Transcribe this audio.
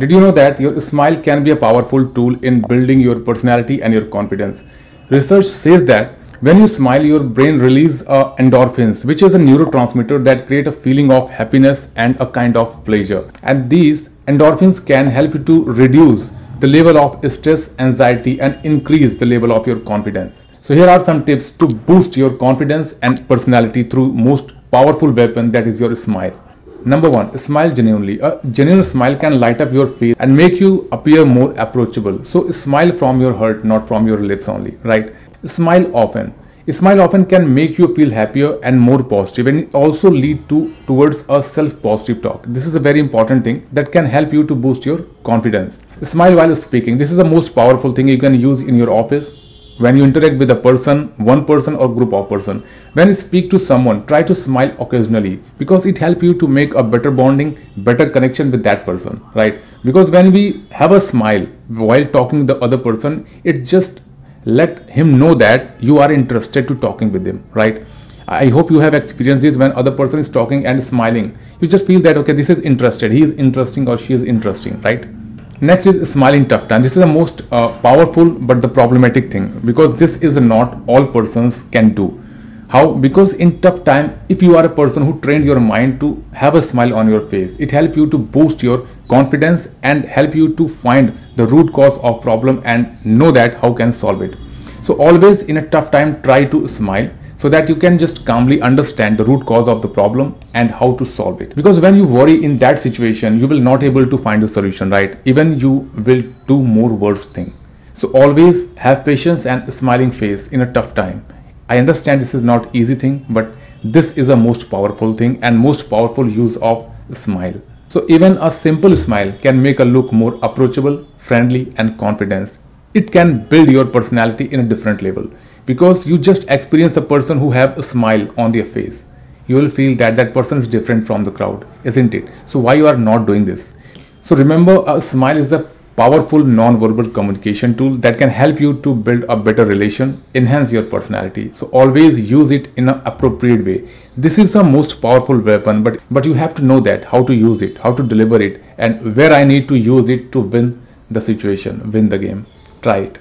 Did you know that your smile can be a powerful tool in building your personality and your confidence? Research says that when you smile, your brain releases endorphins, which is a neurotransmitter that create a feeling of happiness and a kind of pleasure. And these endorphins can help you to reduce the level of stress, anxiety, and increase the level of your confidence. So here are some tips to boost your confidence and personality through most powerful weapon, that is your smile. Number one, smile genuinely. A genuine smile can light up your face and make you appear more approachable. So smile from your heart, not from your lips only, right? Smile often. Smile often can make you feel happier and more positive, and it also lead towards a self-positive talk. This is a very important thing that can help you to boost your confidence. Smile while speaking. This is the most powerful thing you can use in your office. When you interact with a person, one person or group of person, when you speak to someone, try to smile occasionally, because it helps you to make a better bonding, better connection with that person, right? Because when we have a smile while talking to the other person, it just let him know that you are interested to talking with him, right? I hope you have experienced this. When other person is talking and smiling, you just feel that, okay, this is interested, he is interesting or she is interesting, right? Next is smile in tough time. This is the most powerful but the problematic thing, because this is not all persons can do. How? Because in tough time, if you are a person who trained your mind to have a smile on your face, it helps you to boost your confidence and help you to find the root cause of problem and know that how can solve it. So always in a tough time, try to smile, so that you can just calmly understand the root cause of the problem and how to solve it. Because when you worry in that situation, you will not able to find a solution, right? Even you will do more worse thing. So always have patience and a smiling face in a tough time. I understand this is not easy thing, but this is a most powerful thing and most powerful use of smile. So even a simple smile can make a look more approachable, friendly and confident. It can build your personality in a different level. Because you just experience a person who have a smile on their face, you will feel that that person is different from the crowd, isn't it? So why you are not doing this? So remember, a smile is a powerful non-verbal communication tool that can help you to build a better relation, enhance your personality. So always use it in an appropriate way. This is the most powerful weapon, but you have to know that how to use it, how to deliver it, and where I need to use it to win the situation, win the game. Try it.